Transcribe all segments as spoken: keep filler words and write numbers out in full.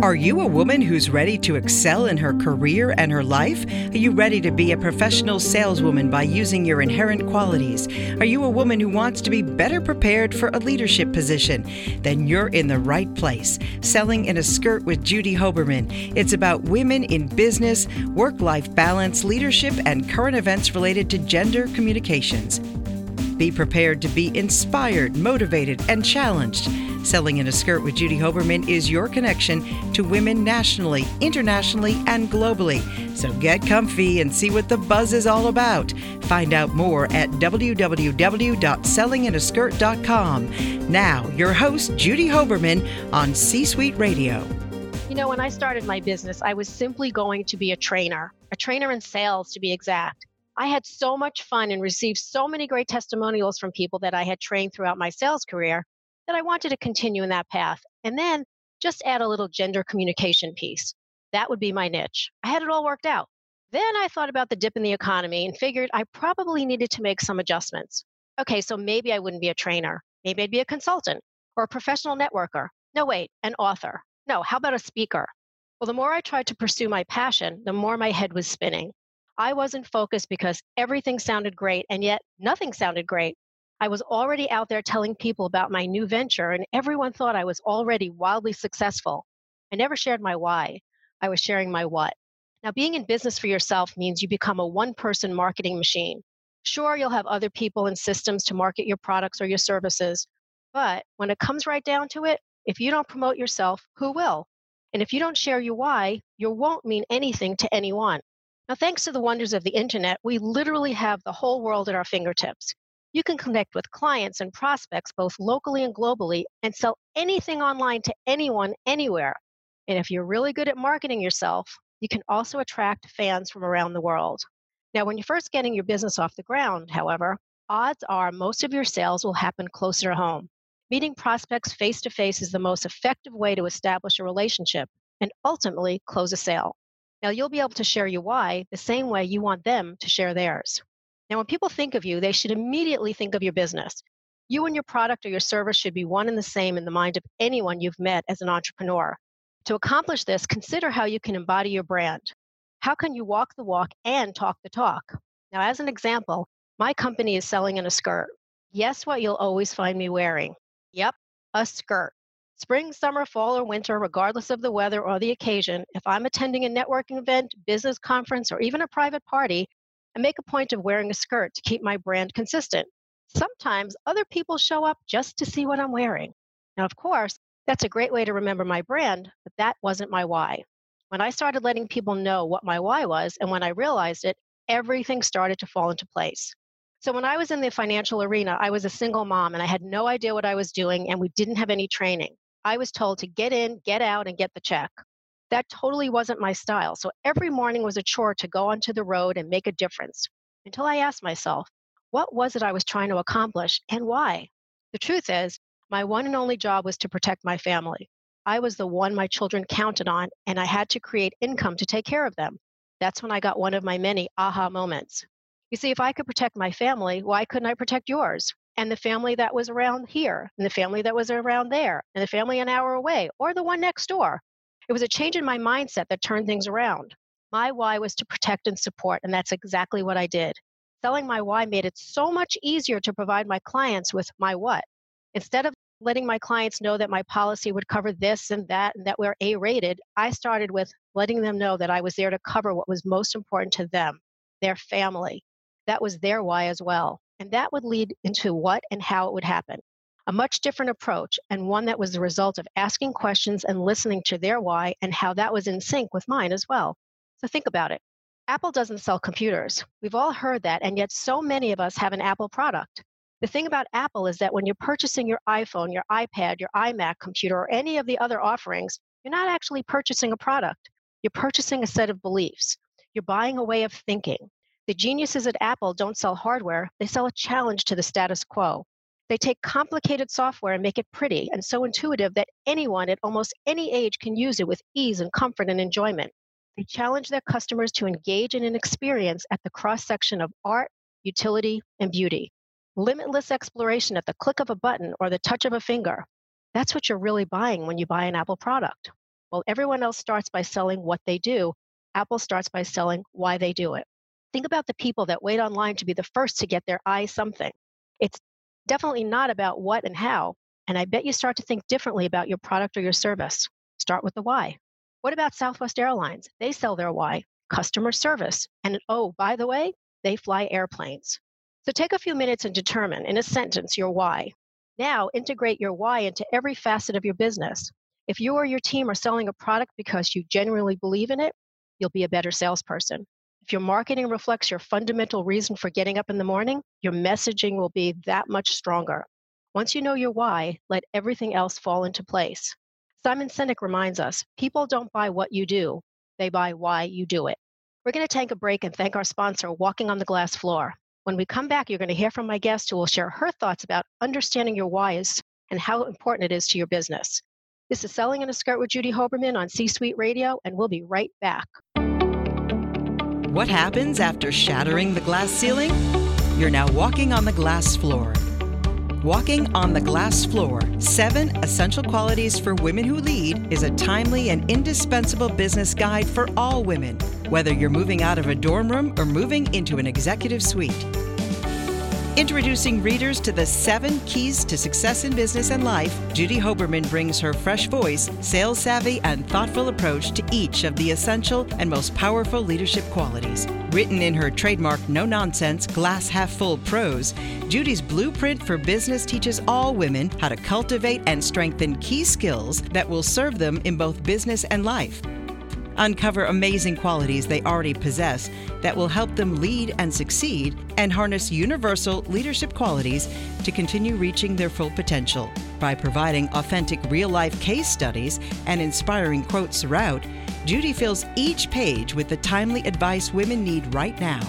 Are you a woman who's ready to excel in her career and her life? Are you ready to be a professional saleswoman by using your inherent qualities? Are you a woman who wants to be better prepared for a leadership position? Then you're in the right place. Selling in a Skirt with Judy Hoberman. It's about women in business, work-life balance, leadership, and current events related to gender communications. Be prepared to be inspired, motivated, and challenged. Selling in a Skirt with Judy Hoberman is your connection to women nationally, internationally, and globally. So get comfy and see what the buzz is all about. Find out more at w w w dot selling in a skirt dot com. Now, your host, Judy Hoberman on C-Suite Radio. You know, when I started my business, I was simply going to be a trainer, a trainer in sales to be exact. I had so much fun and received so many great testimonials from people that I had trained throughout my sales career that I wanted to continue in that path, and then just add a little gender communication piece. That would be my niche. I had it all worked out. Then I thought about the dip in the economy and figured I probably needed to make some adjustments. Okay, so maybe I wouldn't be a trainer. Maybe I'd be a consultant or a professional networker. No, wait, an author. No, how about a speaker? Well, the more I tried to pursue my passion, the more my head was spinning. I wasn't focused because everything sounded great, and yet nothing sounded great. I was already out there telling people about my new venture, and everyone thought I was already wildly successful. I never shared my why. I was sharing my what. Now, being in business for yourself means you become a one-person marketing machine. Sure, you'll have other people and systems to market your products or your services, but when it comes right down to it, if you don't promote yourself, who will? And if you don't share your why, you won't mean anything to anyone. Now, thanks to the wonders of the internet, we literally have the whole world at our fingertips. You can connect with clients and prospects both locally and globally and sell anything online to anyone, anywhere. And if you're really good at marketing yourself, you can also attract fans from around the world. Now, when you're first getting your business off the ground, however, odds are most of your sales will happen closer to home. Meeting prospects face-to-face is the most effective way to establish a relationship and ultimately close a sale. Now, you'll be able to share your why the same way you want them to share theirs. Now, when people think of you, they should immediately think of your business. You and your product or your service should be one and the same in the mind of anyone you've met as an entrepreneur. To accomplish this, consider how you can embody your brand. How can you walk the walk and talk the talk? Now, as an example, my company is Selling in a Skirt. Yes, what you'll always find me wearing. Yep, a skirt. Spring, summer, fall, or winter, regardless of the weather or the occasion, if I'm attending a networking event, business conference, or even a private party, I make a point of wearing a skirt to keep my brand consistent. Sometimes other people show up just to see what I'm wearing. Now, of course, that's a great way to remember my brand, but that wasn't my why. When I started letting people know what my why was, and when I realized it, everything started to fall into place. So when I was in the financial arena, I was a single mom, and I had no idea what I was doing, and we didn't have any training. I was told to get in, get out, and get the check. That totally wasn't my style. So every morning was a chore to go onto the road and make a difference, until I asked myself, what was it I was trying to accomplish and why? The truth is, my one and only job was to protect my family. I was the one my children counted on, and I had to create income to take care of them. That's when I got one of my many aha moments. You see, if I could protect my family, why couldn't I protect yours? And the family that was around here, and the family that was around there, and the family an hour away, or the one next door. It was a change in my mindset that turned things around. My why was to protect and support, and that's exactly what I did. Selling my why made it so much easier to provide my clients with my what. Instead of letting my clients know that my policy would cover this and that, and that we're A-rated, I started with letting them know that I was there to cover what was most important to them, their family. That was their why as well. And that would lead into what and how it would happen. A much different approach, and one that was the result of asking questions and listening to their why and how that was in sync with mine as well. So think about it. Apple doesn't sell computers. We've all heard that, and yet so many of us have an Apple product. The thing about Apple is that when you're purchasing your iPhone, your iPad, your iMac computer, or any of the other offerings, you're not actually purchasing a product. You're purchasing a set of beliefs. You're buying a way of thinking. The geniuses at Apple don't sell hardware. They sell a challenge to the status quo. They take complicated software and make it pretty and so intuitive that anyone at almost any age can use it with ease and comfort and enjoyment. They challenge their customers to engage in an experience at the cross-section of art, utility, and beauty. Limitless exploration at the click of a button or the touch of a finger. That's what you're really buying when you buy an Apple product. While everyone else starts by selling what they do, Apple starts by selling why they do it. Think about the people that wait online to be the first to get their eye something. It's definitely not about what and how, and I bet you start to think differently about your product or your service. Start with the why. What about Southwest Airlines? They sell their why, customer service, and oh, by the way, they fly airplanes. So take a few minutes and determine in a sentence your why. Now integrate your why into every facet of your business. If you or your team are selling a product because you genuinely believe in it, you'll be a better salesperson. If your marketing reflects your fundamental reason for getting up in the morning, your messaging will be that much stronger. Once you know your why, let everything else fall into place. Simon Sinek reminds us, people don't buy what you do, they buy why you do it. We're going to take a break and thank our sponsor, Walking on the Glass Floor. When we come back, you're going to hear from my guest who will share her thoughts about understanding your why and how important it is to your business. This is Selling in a Skirt with Judy Hoberman on C-Suite Radio, and we'll be right back. What happens after shattering the glass ceiling? You're now walking on the glass floor. Walking on the Glass Floor, Seven Essential Qualities for Women Who Lead is a timely and indispensable business guide for all women, whether you're moving out of a dorm room or moving into an executive suite. Introducing readers to the seven keys to success in business and life, Judy Hoberman brings her fresh voice, sales-savvy, and thoughtful approach to each of the essential and most powerful leadership qualities. Written in her trademark no-nonsense, glass-half-full prose, Judy's blueprint for business teaches all women how to cultivate and strengthen key skills that will serve them in both business and life. Uncover amazing qualities they already possess that will help them lead and succeed, and harness universal leadership qualities to continue reaching their full potential. By providing authentic real-life case studies and inspiring quotes throughout, Judy fills each page with the timely advice women need right now.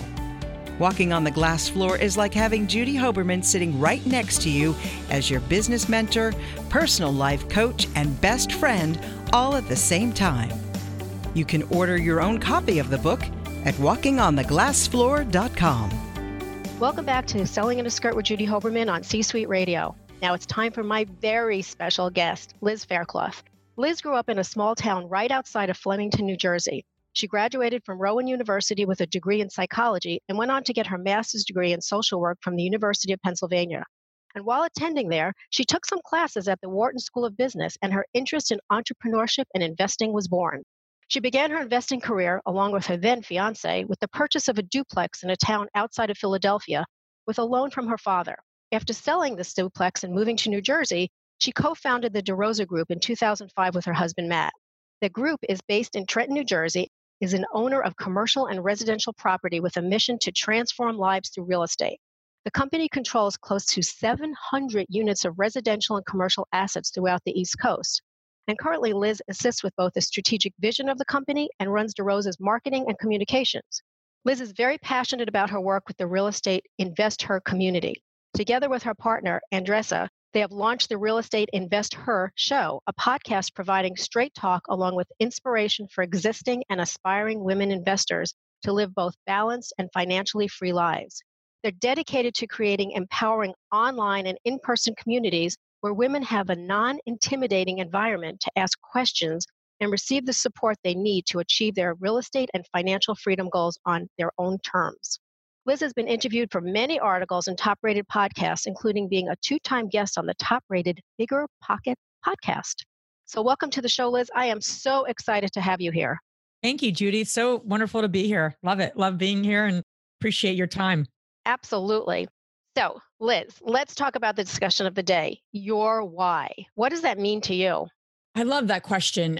Walking on the Glass Floor is like having Judy Hoberman sitting right next to you as your business mentor, personal life coach, and best friend all at the same time. You can order your own copy of the book at walking on the glass floor dot com. Welcome back to Selling in a Skirt with Judy Hoberman on C-Suite Radio. Now it's time for my very special guest, Liz Faircloth. Liz grew up in a small town right outside of Flemington, New Jersey. She graduated from Rowan University with a degree in psychology and went on to get her master's degree in social work from the University of Pennsylvania. And while attending there, she took some classes at the Wharton School of Business, and her interest in entrepreneurship and investing was born. She began her investing career, along with her then fiance, with the purchase of a duplex in a town outside of Philadelphia with a loan from her father. After selling this duplex and moving to New Jersey, she co-founded the DeRosa Group in two thousand five with her husband, Matt. The group is based in Trenton, New Jersey, is an owner of commercial and residential property with a mission to transform lives through real estate. The company controls close to seven hundred units of residential and commercial assets throughout the East Coast. And currently, Liz assists with both the strategic vision of the company and runs DeRosa's marketing and communications. Liz is very passionate about her work with the Real Estate InvestHER Community. Together with her partner, Andressa, They have launched the Real Estate InvestHER Show, a podcast providing straight talk along with inspiration for existing and aspiring women investors to live both balanced and financially free lives. They're dedicated to creating empowering online and in-person communities where women have a non-intimidating environment to ask questions and receive the support they need to achieve their real estate and financial freedom goals on their own terms. Liz has been interviewed for many articles and top-rated podcasts, including being a two-time guest on the top-rated BiggerPockets podcast. So welcome to the show, Liz. I am so excited to have you here. Thank you, Judy. So wonderful to be here. Love it. Love being here and appreciate your time. Absolutely. So, Liz, let's talk about the discussion of the day, your why. What does that mean to you? I love that question.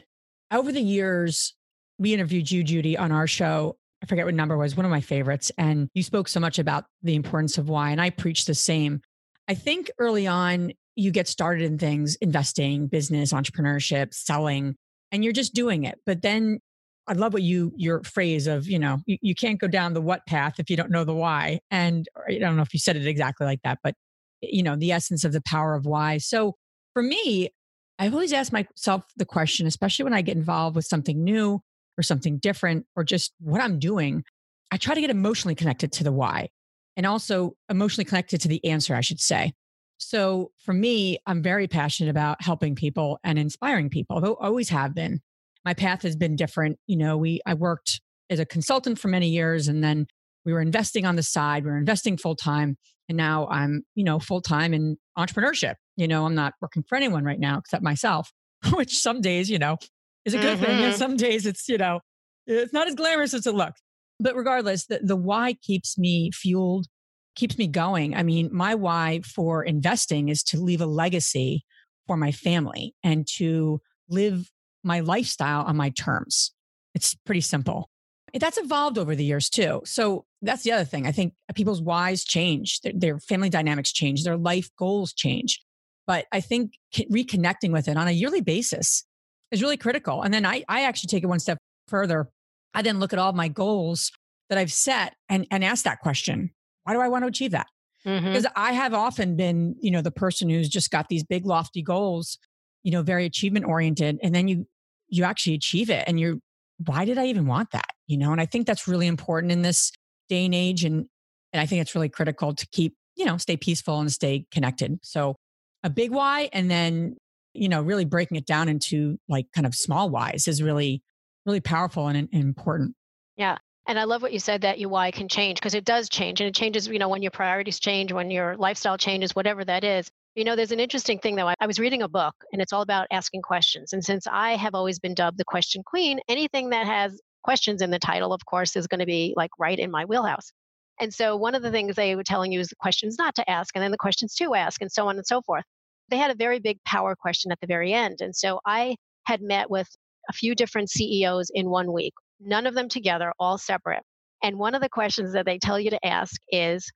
Over the years, we interviewed you, Judy, on our show. I forget what number it was, one of my favorites. And you spoke so much about the importance of why, and I preach the same. I think early on, you get started in things, investing, business, entrepreneurship, selling, and you're just doing it. But then I love what you, your phrase of, you know, you, you can't go down the what path if you don't know the why. And I don't know if you said it exactly like that, but you know, the essence of the power of why. So for me, I've always asked myself the question, especially when I get involved with something new or something different, or just what I'm doing, I try to get emotionally connected to the why and also emotionally connected to the answer, I should say. So for me, I'm very passionate about helping people and inspiring people, although I always have been. My path has been different. You know, we I worked as a consultant for many years, and then we were investing on the side. We were investing full time, and now I'm, you know, full time in entrepreneurship. You know, I'm not working for anyone right now except myself, which some days, you know, is a good mm-hmm. thing, and some days it's, you know, it's not as glamorous as it looks. But regardless, the, the why keeps me fueled, keeps me going. I mean, my why for investing is to leave a legacy for my family and to live my lifestyle on my terms. It's pretty simple. That's evolved over the years too. So that's the other thing. I think people's whys change, their, their family dynamics change, their life goals change. But I think reconnecting with it on a yearly basis is really critical. And then I, I actually take it one step further. I then look at all my goals that I've set and, and ask that question. Why do I want to achieve that? Mm-hmm. Because I have often been, you know, the person who's just got these big lofty goals, you know, very achievement oriented. And then you, you actually achieve it and you're, why did I even want that? You know, and I think that's really important in this day and age. And, and I think it's really critical to keep, you know, stay peaceful and stay connected. So a big why, and then, you know, really breaking it down into like kind of small whys is really, really powerful and, and important. Yeah. And I love what you said, that your why can change, because it does change, and it changes, you know, when your priorities change, when your lifestyle changes, whatever that is. You know, there's an interesting thing, though. I was reading a book, and it's all about asking questions. And since I have always been dubbed the question queen, anything that has questions in the title, of course, is going to be like right in my wheelhouse. And so one of the things they were telling you is the questions not to ask, and then the questions to ask, and so on and so forth. They had a very big power question at the very end. And so I had met with a few different C E Os in one week, none of them together, all separate. And one of the questions that they tell you to ask is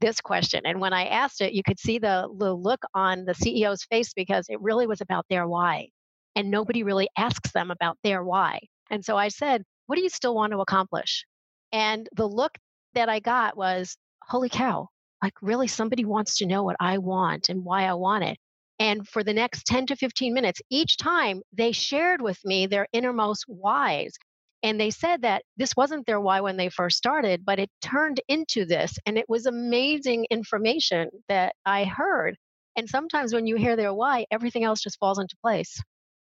this question. And when I asked it, you could see the, the look on the C E O's face, because it really was about their why. And nobody really asks them about their why. And so I said, what do you still want to accomplish? And the look that I got was, holy cow, like really somebody wants to know what I want and why I want it. And for the next ten to fifteen minutes, each time they shared with me their innermost whys. And they said that this wasn't their why when they first started, but it turned into this. And it was amazing information that I heard. And sometimes when you hear their why, everything else just falls into place.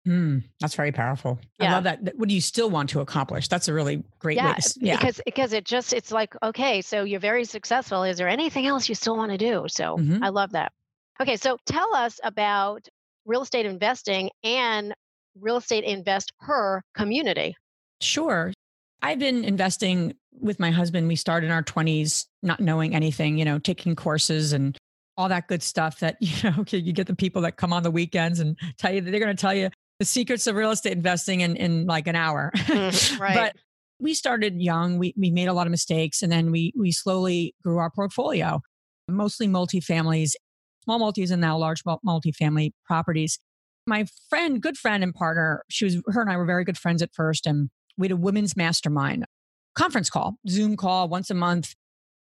Mm, that's very powerful. Yeah. I love that. What do you still want to accomplish? That's a really great yeah, way to, yeah. Because, because it just, it's like, okay, so you're very successful. Is there anything else you still want to do? So mm-hmm. I love that. Okay. So tell us about real estate investing and Real Estate InvestHER Community. Sure. I've been investing with my husband. We started in our twenties, not knowing anything, you know, taking courses and all that good stuff that, you know, you get the people that come on the weekends and tell you that they're going to tell you the secrets of real estate investing in, in like an hour. Mm, right. But we started young. We we made a lot of mistakes, and then we we slowly grew our portfolio, mostly multifamilies, small multis, and now large multifamily properties. My friend, good friend and partner, she was her and I were very good friends at first, and we had a women's mastermind conference call, Zoom call once a month.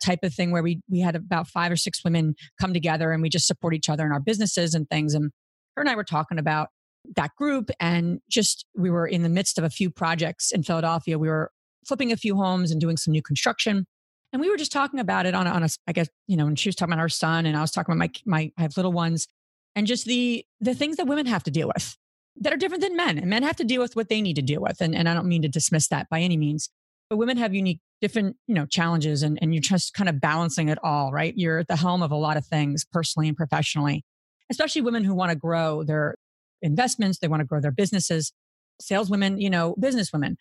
type of thing where we we had about five or six women come together and we just support each other in our businesses and things. And her and I were talking about that group, and just we were in the midst of a few projects in Philadelphia. We were flipping a few homes and doing some new construction. And we were just talking about it on a, on a, I guess, you know, and she was talking about her son and I was talking about my, my, I have little ones, and just the, the things that women have to deal with that are different than men, and men have to deal with what they need to deal with. And, and I don't mean to dismiss that by any means, but women have unique, different, you know, challenges, and, and you're just kind of balancing it all, right? You're at the helm of a lot of things personally and professionally, especially women who want to grow their investments. They want to grow their businesses, saleswomen, you know, businesswomen.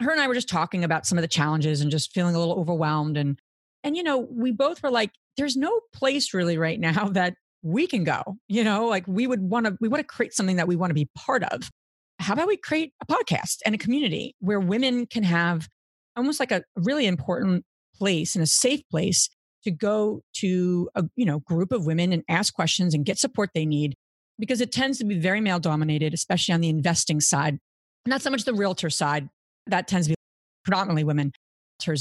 Her and I were just talking about some of the challenges and just feeling a little overwhelmed. And, and, you know, we both were like, there's no place really right now that we can go, you know, like we would want to, we want to create something that we want to be part of. How about we create a podcast and a community where women can have almost like a really important place and a safe place to go to a, you know, group of women and ask questions and get support they need, because it tends to be very male dominated, especially on the investing side, not so much the realtor side. That tends to be predominantly women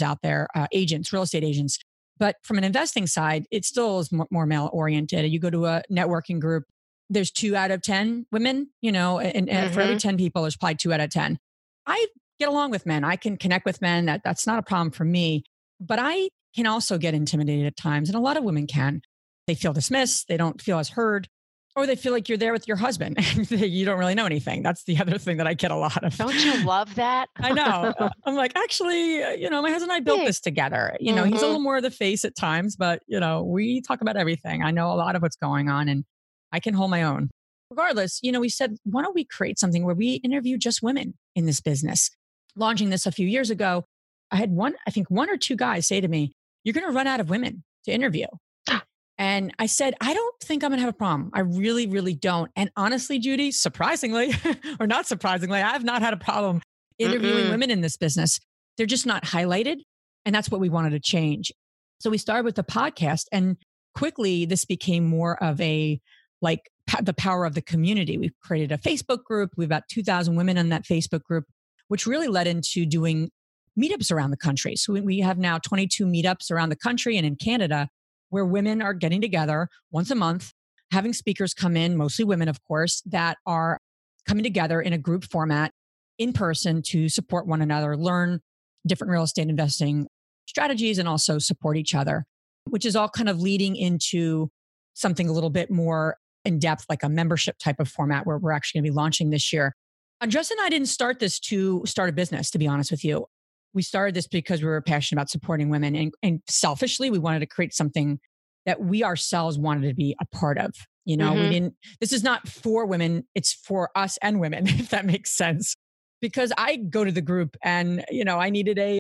out there, uh, agents, real estate agents. But from an investing side, it still is more, more male oriented. You go to a networking group, there's two out of ten women, you know, and, and mm-hmm. for every ten people, there's probably two out of ten. I get along with men. I can connect with men. That That's not a problem for me. But I can also get intimidated at times. And a lot of women can. They feel dismissed. They don't feel as heard. Or they feel like you're there with your husband and you don't really know anything. That's the other thing that I get a lot of. Don't you love that? I know. I'm like, actually, you know, my husband and I built this together. You know, mm-hmm. he's a little more of the face at times, but, you know, we talk about everything. I know a lot of what's going on and I can hold my own. Regardless, you know, we said, why don't we create something where we interview just women in this business? Launching this a few years ago, I had one, I think one or two guys say to me, you're going to run out of women to interview. And I said, I don't think I'm going to have a problem. I really, really don't. And honestly, Judy, surprisingly or not surprisingly, I've not had a problem interviewing Mm-mm. women in this business. They're just not highlighted. And that's what we wanted to change. So we started with the podcast, and quickly this became more of a, like p- the power of the community. We've created a Facebook group. We've got two thousand women in that Facebook group, which really led into doing meetups around the country. So we, we have now twenty-two meetups around the country and in Canada, where women are getting together once a month, having speakers come in, mostly women, of course, that are coming together in a group format in person to support one another, learn different real estate investing strategies, and also support each other, which is all kind of leading into something a little bit more in depth, like a membership type of format where we're actually going to be launching this year. Andressa and I didn't start this to start a business, to be honest with you. We started this because we were passionate about supporting women, and, and selfishly, we wanted to create something that we ourselves wanted to be a part of. You know, mm-hmm. we didn't, this is not for women. It's for us and women, if that makes sense, because I go to the group and, you know, I needed a,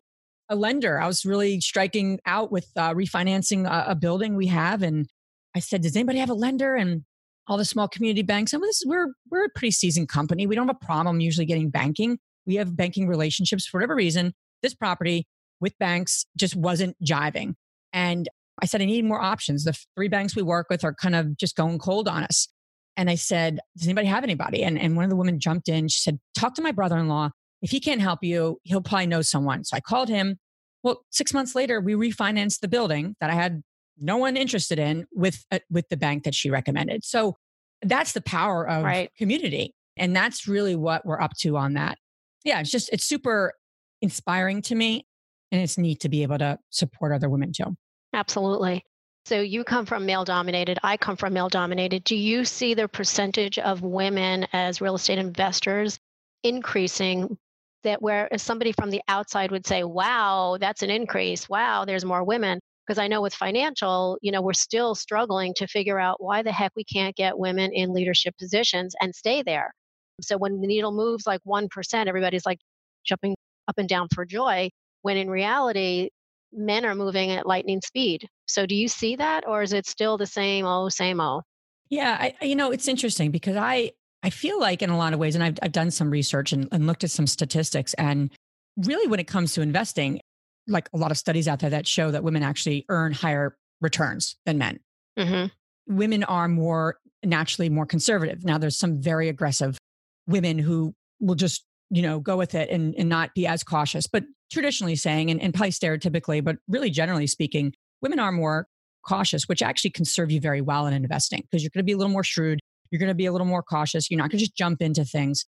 a lender. I was really striking out with uh, refinancing a, a building we have. And I said, does anybody have a lender? And all the small community banks, and well, this is, we're, we're a pretty seasoned company. We don't have a problem usually getting banking. We have banking relationships for whatever reason. This property with banks just wasn't jiving. And I said, I need more options. The three banks we work with are kind of just going cold on us. And I said, does anybody have anybody? And, and one of the women jumped in. She said, talk to my brother-in-law. If he can't help you, he'll probably know someone. So I called him. Well, six months later, we refinanced the building that I had no one interested in with, uh, with the bank that she recommended. So that's the power of right. community. And that's really what we're up to on that. Yeah, it's just, it's super inspiring to me. And it's neat to be able to support other women too. Absolutely. So you come from male dominated. I come from male dominated. Do you see the percentage of women as real estate investors increasing, that where somebody from the outside would say, wow, that's an increase. Wow, there's more women. Because I know with financial, you know, we're still struggling to figure out why the heck we can't get women in leadership positions and stay there. So when the needle moves like one percent, everybody's like jumping up and down for joy, when in reality, men are moving at lightning speed. So do you see that, or is it still the same old, same old? Yeah, I, you know, it's interesting because I, I feel like in a lot of ways, and I've, I've done some research and, and looked at some statistics, and really when it comes to investing, like a lot of studies out there that show that women actually earn higher returns than men. Mm-hmm. Women are more naturally more conservative. Now there's some very aggressive women who will just you know, go with it and, and not be as cautious, but traditionally saying, and, and probably stereotypically, but really generally speaking, Women are more cautious, which actually can serve you very well in investing because you're going to be a little more shrewd. You're going to be a little more cautious. You're not going to just jump into things.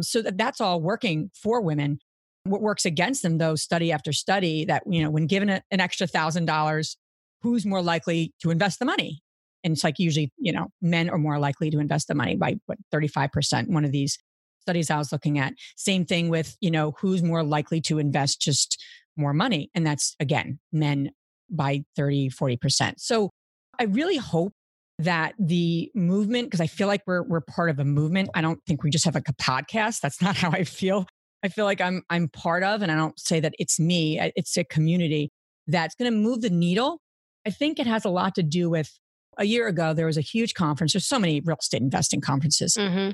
So that, that's all working for women. What works against them, though, study after study, that you know, when given a, an extra thousand dollars, who's more likely to invest the money? And it's like usually, you know, men are more likely to invest the money by what, thirty-five percent. One of these studies I was looking at. Same thing with, you know, who's more likely to invest just more money, and that's again men by thirty, forty percent. So I really hope that the movement, because I feel like we're we're part of a movement. I don't think we just have like a podcast. That's not how I feel. I feel like I'm I'm part of, and I don't say that it's me. It's a community that's going to move the needle. I think it has a lot to do with a year ago, there was a huge conference. There's so many real estate investing conferences. Mm-hmm.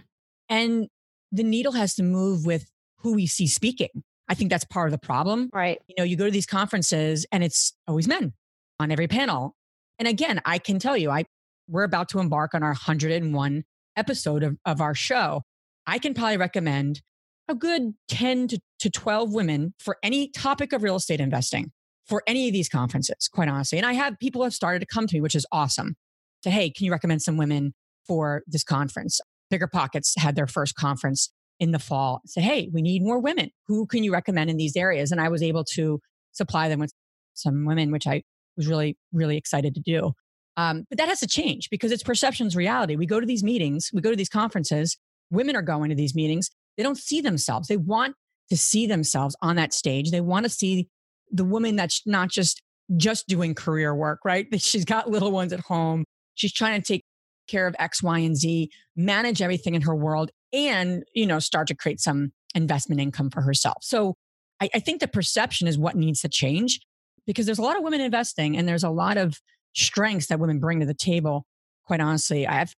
And the needle has to move with who we see speaking. I think that's part of the problem. Right. You know, you go to these conferences and it's always men on every panel. And again, I can tell you, I we're about to embark on our one hundred and one episode of, of our show. I can probably recommend a good ten to twelve women for any topic of real estate investing for any of these conferences, quite honestly. And I have people have started to come to me, which is awesome. Say, hey, can you recommend some women for this conference? BiggerPockets had their first conference in the fall. Say, hey, we need more women. Who can you recommend in these areas? And I was able to supply them with some women, which I was really, really excited to do. Um, but that has to change because it's perception's reality. We go to these meetings, we go to these conferences, women are going to these meetings. They don't see themselves. They want to see themselves on that stage. They want to see the woman that's not just, just doing career work, right? She's got little ones at home. She's trying to take care of X, Y, and Z, manage everything in her world, and you know, start to create some investment income for herself. So I, I think the perception is what needs to change because there's a lot of women investing and there's a lot of strengths that women bring to the table. Quite honestly, I've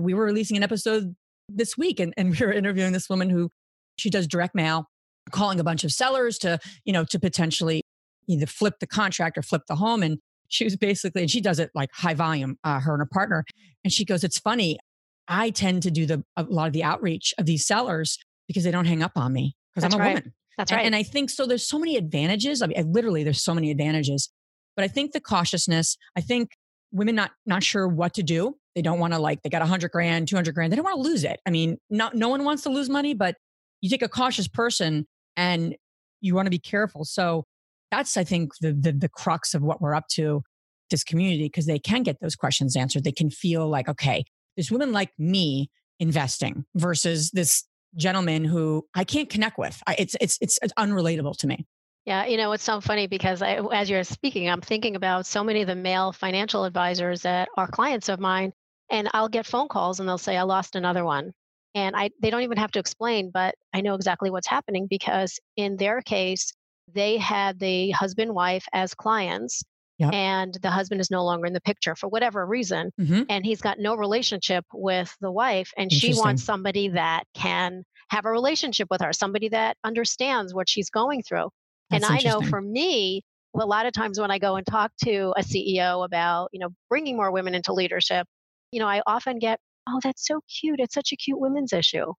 we were releasing an episode this week and, and we were interviewing this woman who she does direct mail, calling a bunch of sellers to, you know, to potentially either flip the contract or flip the home. And she was basically, and she does it like high volume, uh, her and her partner. And she goes, it's funny. I tend to do the, a lot of the outreach of these sellers because they don't hang up on me because I'm a right. woman. That's right. And, and I think, so there's so many advantages. I mean, I literally, there's so many advantages, but I think the cautiousness, I think women not, not sure what to do. They don't want to like, they got a hundred grand, two hundred grand. They don't want to lose it. I mean, not, no one wants to lose money, but you take a cautious person and you want to be careful. So that's, I think, the, the, the crux of what we're up to, this community, because they can get those questions answered. They can feel like, okay, there's women like me investing versus this gentleman who I can't connect with. I, it's, it's, it's, it's unrelatable to me. Yeah. You know, it's so funny because I, as you're speaking, I'm thinking about so many of the male financial advisors that are clients of mine. And I'll get phone calls and they'll say, I lost another one. And I they don't even have to explain, but I know exactly what's happening because in their case, they had the husband, wife as clients. Yep. And the husband is no longer in the picture for whatever reason. Mm-hmm. And he's got no relationship with the wife. And she wants somebody that can have a relationship with her, somebody that understands what she's going through. That's and I know for me, a lot of times when I go and talk to a C E O about, you know, bringing more women into leadership, you know, I often get, oh, that's so cute. It's such a cute women's issue.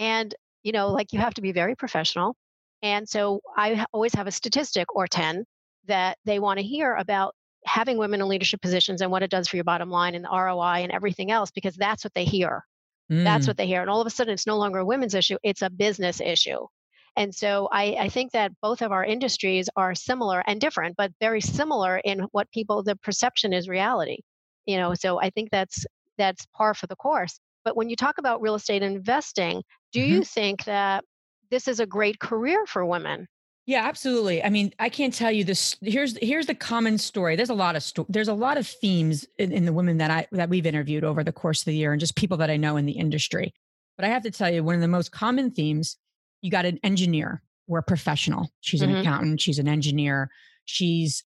And, you know, like you have to be very professional. And so I always have a statistic or ten that they want to hear about having women in leadership positions and what it does for your bottom line and the R O I and everything else, because that's what they hear. Mm. That's what they hear. And all of a sudden, it's no longer a women's issue. It's a business issue. And so I, I think that both of our industries are similar and different, but very similar in what people, the perception is reality. You know, so I think that's that's par for the course. But when you talk about real estate investing, do mm-hmm. you think that this is a great career for women? Yeah, absolutely. I mean, I can't tell you this. Here's here's the common story. There's a lot of sto- there's a lot of themes in, in the women that I that we've interviewed over the course of the year, and just people that I know in the industry. But I have to tell you, one of the most common themes: you got an engineer or a professional. She's mm-hmm. an accountant. She's an engineer. She's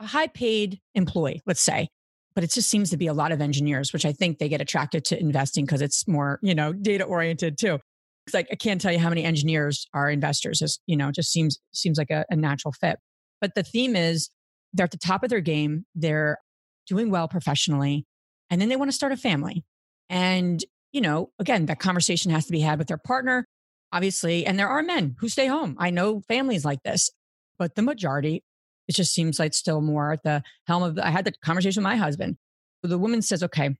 a high-paid employee, let's say. But it just seems to be a lot of engineers, which I think they get attracted to investing because it's more, you know, data oriented too. It's like, I can't tell you how many engineers are investors. It's, you know, it just seems, seems like a, a natural fit. But the theme is they're at the top of their game. They're doing well professionally. And then they want to start a family. And, you know, again, that conversation has to be had with their partner, obviously. And there are men who stay home. I know families like this, but the majority It just seems like still more at the helm of, the, I had the conversation with my husband. The woman says, okay,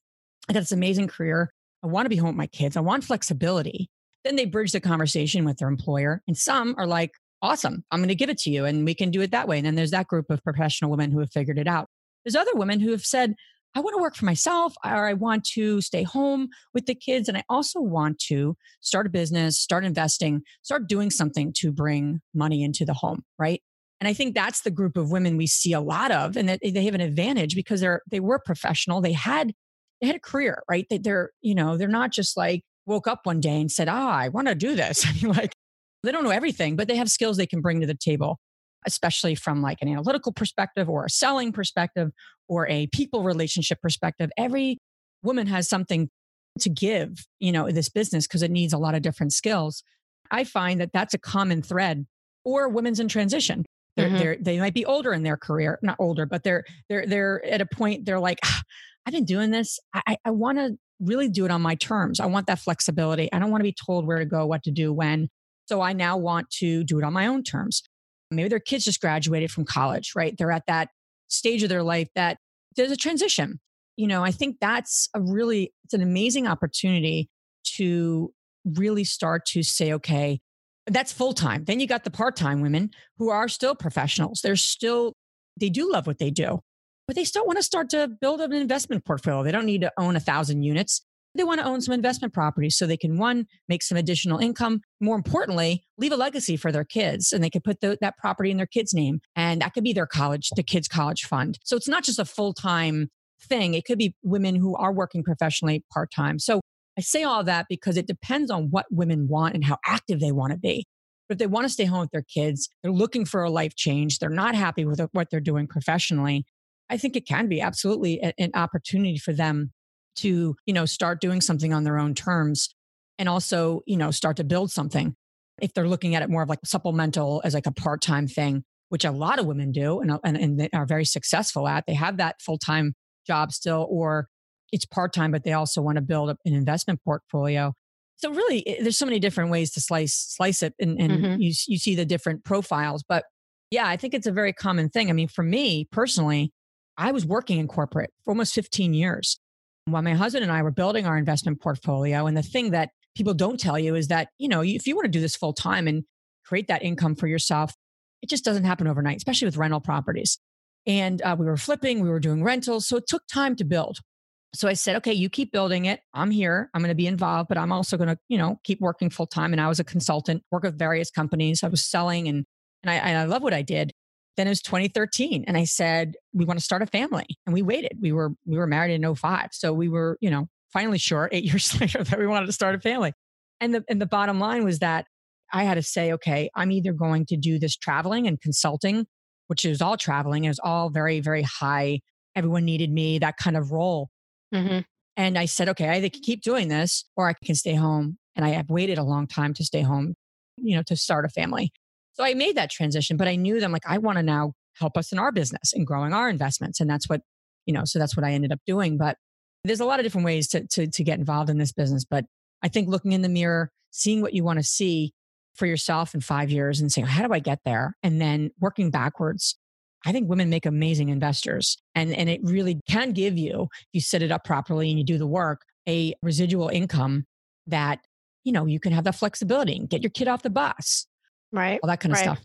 I got this amazing career. I want to be home with my kids. I want flexibility. Then they bridge the conversation with their employer. And some are like, awesome, I'm going to give it to you and we can do it that way. And then there's that group of professional women who have figured it out. There's other women who have said, I want to work for myself, or I want to stay home with the kids. And I also want to start a business, start investing, start doing something to bring money into the home, right? And I think that's the group of women we see a lot of, and that they have an advantage because they're they were professional. They had they had a career, right? They, they're you know they're not just like woke up one day and said, ah, oh, I want to do this. I mean, like they don't know everything, but they have skills they can bring to the table, especially from like an analytical perspective or a selling perspective or a people relationship perspective. Every woman has something to give, you know, this business because it needs a lot of different skills. I find that that's a common thread. Or women's in transition. They're, mm-hmm. they're, they might be older in their career, not older, but they're they're they're at a point. They're like, ah, I've been doing this. I, I want to really do it on my terms. I want that flexibility. I don't want to be told where to go, what to do, when. So I now want to do it on my own terms. Maybe their kids just graduated from college, right? They're at that stage of their life that there's a transition. You know, I think that's a really it's an amazing opportunity to really start to say, okay. That's full-time. Then you got the part-time women who are still professionals. They're still, they do love what they do, but they still want to start to build up an investment portfolio. They don't need to own a thousand units. They want to own some investment properties so they can, one, make some additional income. More importantly, leave a legacy for their kids, and they can put the, that property in their kid's name. And that could be their college, the kids' college fund. So it's not just a full-time thing. It could be women who are working professionally part-time. So I say all that because it depends on what women want and how active they want to be. But if they want to stay home with their kids, they're looking for a life change, they're not happy with what they're doing professionally, I think it can be absolutely a, an opportunity for them to, you know, start doing something on their own terms and also, you know, start to build something. If they're looking at it more of like supplemental as like a part-time thing, which a lot of women do and, and, and they are very successful at, they have that full-time job still, or it's part-time, but they also want to build up an investment portfolio. So really, it, there's so many different ways to slice slice it, and, and mm-hmm. you you see the different profiles. But yeah, I think it's a very common thing. I mean, for me personally, I was working in corporate for almost fifteen years while my husband and I were building our investment portfolio. And the thing that people don't tell you is that, you know, if you want to do this full-time and create that income for yourself, it just doesn't happen overnight, especially with rental properties. And uh, we were flipping, we were doing rentals. So it took time to build. So I said, okay, you keep building it. I'm here. I'm going to be involved, but I'm also going to, you know, keep working full time. And I was a consultant, worked with various companies. I was selling and, and, I, and I love what I did. Then it was twenty thirteen. And I said, we want to start a family. And we waited. We were, we were married in oh five. So we were, you know, finally sure eight years later that we wanted to start a family. And the, and the bottom line was that I had to say, okay, I'm either going to do this traveling and consulting, which is all traveling. It was all very, very high. Everyone needed me, that kind of role. Mm-hmm. And I said, okay, I either keep doing this or I can stay home. And I have waited a long time to stay home, you know, to start a family. So I made that transition, but I knew that I'm like, I want to now help us in our business and growing our investments. And that's what, you know, so that's what I ended up doing. But there's a lot of different ways to, to, to get involved in this business. But I think looking in the mirror, seeing what you want to see for yourself in five years and saying, how do I get there? And then working backwards. I think women make amazing investors, and, and it really can give you, if you set it up properly and you do the work, a residual income that, you know, you can have that flexibility and get your kid off the bus, right? All that kind of right. stuff.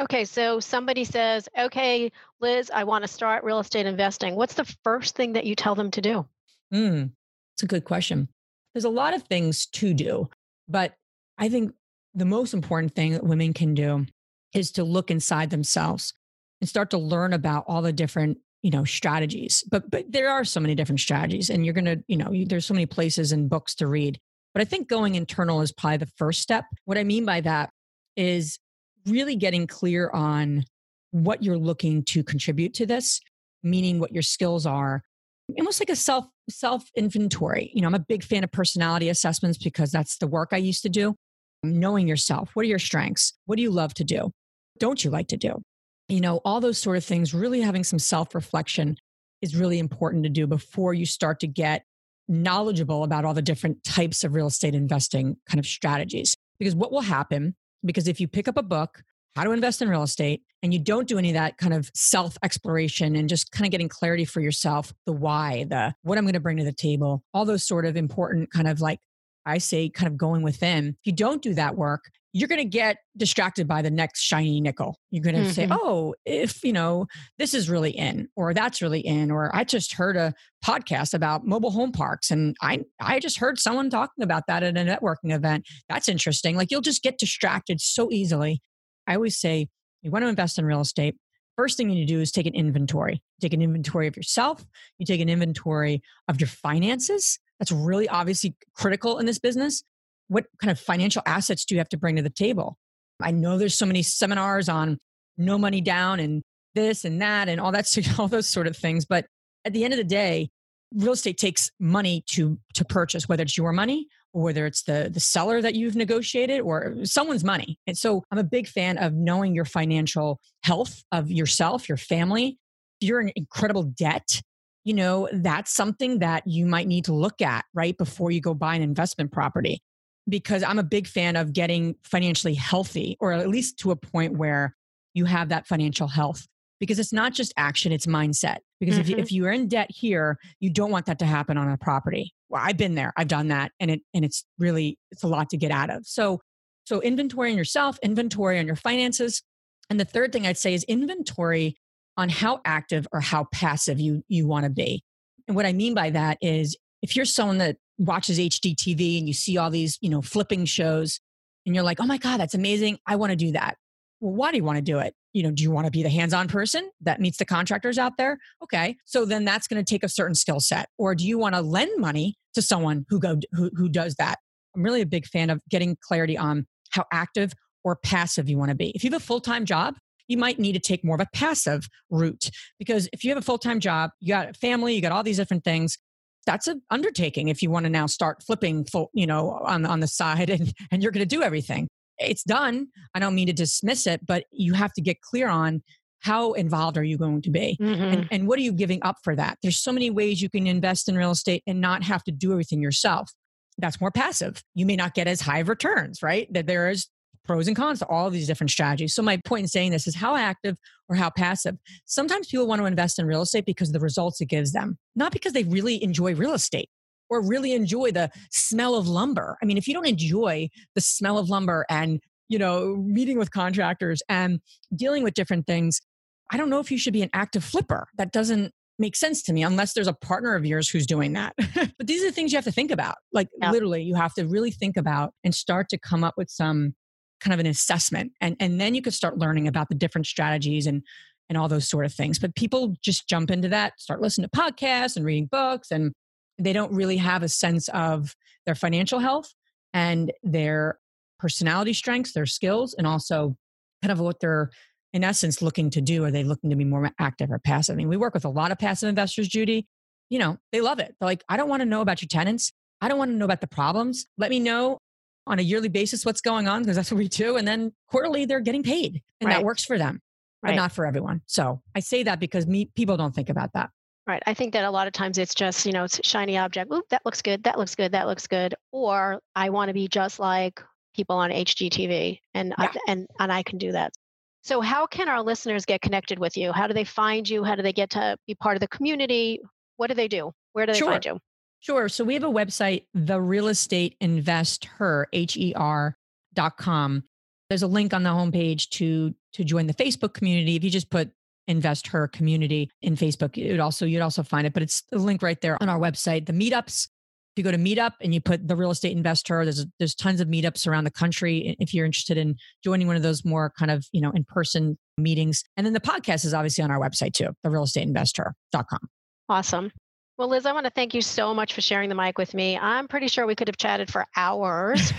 Okay. So somebody says, okay, Liz, I want to start real estate investing. What's the first thing that you tell them to do? Mm, that's a good question. There's a lot of things to do, but I think the most important thing that women can do is to look inside themselves and start to learn about all the different, you know, strategies. But but there are so many different strategies, and you're going to, you know, you, there's so many places and books to read. But I think going internal is probably the first step. What I mean by that is really getting clear on what you're looking to contribute to this, meaning what your skills are, almost like a self, self-inventory. You know, I'm a big fan of personality assessments because that's the work I used to do. Knowing yourself. What are your strengths? What do you love to do? Don't you like to do? You know, all those sort of things, really having some self-reflection is really important to do before you start to get knowledgeable about all the different types of real estate investing kind of strategies. Because what will happen, because if you pick up a book, how to invest in real estate, and you don't do any of that kind of self-exploration and just kind of getting clarity for yourself, the why, the what I'm going to bring to the table, all those sort of important kind of like, I say kind of going within. If you don't do that work, you're going to get distracted by the next shiny nickel. You're going to mm-hmm. say, oh, if, you know, this is really in, or that's really in, or I just heard a podcast about mobile home parks. And I, I just heard someone talking about that at a networking event. That's interesting. Like you'll just get distracted so easily. I always say, you want to invest in real estate. First thing you need to do is take an inventory. Take an inventory of yourself. You take an inventory of your finances. That's really obviously critical in this business. What kind of financial assets do you have to bring to the table? I know there's so many seminars on no money down and this and that and all that, all those sort of things. But at the end of the day, real estate takes money to to purchase, whether it's your money or whether it's the, the seller that you've negotiated or someone's money. And so I'm a big fan of knowing your financial health of yourself, your family. If you're in incredible debt, you know, that's something that you might need to look at right before you go buy an investment property. Because I'm a big fan of getting financially healthy, or at least to a point where you have that financial health. Because it's not just action, it's mindset. Because mm-hmm. if, you, if you're in debt here, you don't want that to happen on a property. Well, I've been there, I've done that. And it and it's really, it's a lot to get out of. So, so inventory on yourself, inventory on your finances. And the third thing I'd say is inventory on how active or how passive you you want to be. And what I mean by that is if you're someone that watches H G T V and you see all these, you know, flipping shows and you're like, oh my God, that's amazing. I want to do that. Well, why do you want to do it? You know, do you want to be the hands-on person that meets the contractors out there? Okay. So then that's going to take a certain skill set. Or do you want to lend money to someone who go who, who does that? I'm really a big fan of getting clarity on how active or passive you want to be. If you have a full-time job, you might need to take more of a passive route, because if you have a full-time job, you got a family, you got all these different things. That's an undertaking if you want to now start flipping, full, you know, on, on the side and, and you're going to do everything. It's done. I don't mean to dismiss it, but you have to get clear on how involved are you going to be mm-hmm. and, and what are you giving up for that? There's so many ways you can invest in real estate and not have to do everything yourself. That's more passive. You may not get as high of returns, right? That there is pros and cons to all these different strategies. So my point in saying this is how active or how passive. Sometimes people want to invest in real estate because of the results it gives them, not because they really enjoy real estate or really enjoy the smell of lumber. I mean, if you don't enjoy the smell of lumber and, you know, meeting with contractors and dealing with different things, I don't know if you should be an active flipper. That doesn't make sense to me unless there's a partner of yours who's doing that. But these are the things you have to think about. Like yeah. literally, you have to really think about and start to come up with some kind of an assessment. And, and then you could start learning about the different strategies and, and all those sort of things. But people just jump into that, start listening to podcasts and reading books, and they don't really have a sense of their financial health and their personality strengths, their skills, and also kind of what they're, in essence, looking to do. Are they looking to be more active or passive? I mean, we work with a lot of passive investors, Judy. You know, they love it. They're like, I don't want to know about your tenants. I don't want to know about the problems. Let me know on a yearly basis what's going on, because that's what we do. And then quarterly they're getting paid, and right. that works for them, but right. not for everyone. So I say that because me, people don't think about that. Right. I think that a lot of times it's just, you know, it's a shiny object. Ooh, that looks good. That looks good. That looks good. Or I want to be just like people on H G T V, and yeah. I, and, and I can do that. So how can our listeners get connected with you? How do they find you? How do they get to be part of the community? What do they do? Where do they sure. find you? Sure. So we have a website, the Real Estate InvestHER, H E R dot com. There's a link on the homepage to to join the Facebook community. If you just put InvestHER Community in Facebook, it would also you'd also find it. But it's the link right there on our website. The meetups. If you go to meetup and you put the Real Estate InvestHER, there's there's tons of meetups around the country. If you're interested in joining one of those more kind of you know in person meetings, and then the podcast is obviously on our website too, the Real Estate InvestHER dot com. Awesome. Well, Liz, I want to thank you so much for sharing the mic with me. I'm pretty sure we could have chatted for hours.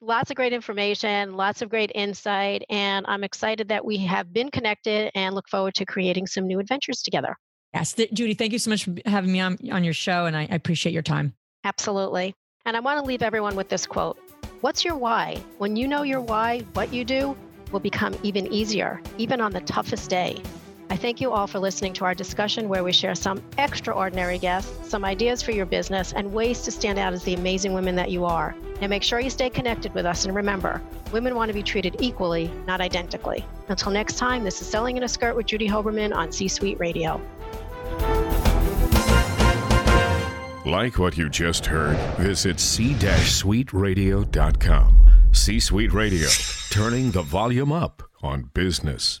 Lots of great information, lots of great insight, and I'm excited that we have been connected and look forward to creating some new adventures together. Yes, th- Judy, thank you so much for having me on, on your show, and I, I appreciate your time. Absolutely. And I want to leave everyone with this quote. What's your why? When you know your why, what you do will become even easier, even on the toughest day. I thank you all for listening to our discussion where we share some extraordinary guests, some ideas for your business, and ways to stand out as the amazing women that you are. Now make sure you stay connected with us, and remember, women want to be treated equally, not identically. Until next time, this is Selling in a Skirt with Judy Hoberman on C-Suite Radio. Like what you just heard, visit c suite radio dot com. C-Suite Radio, turning the volume up on business.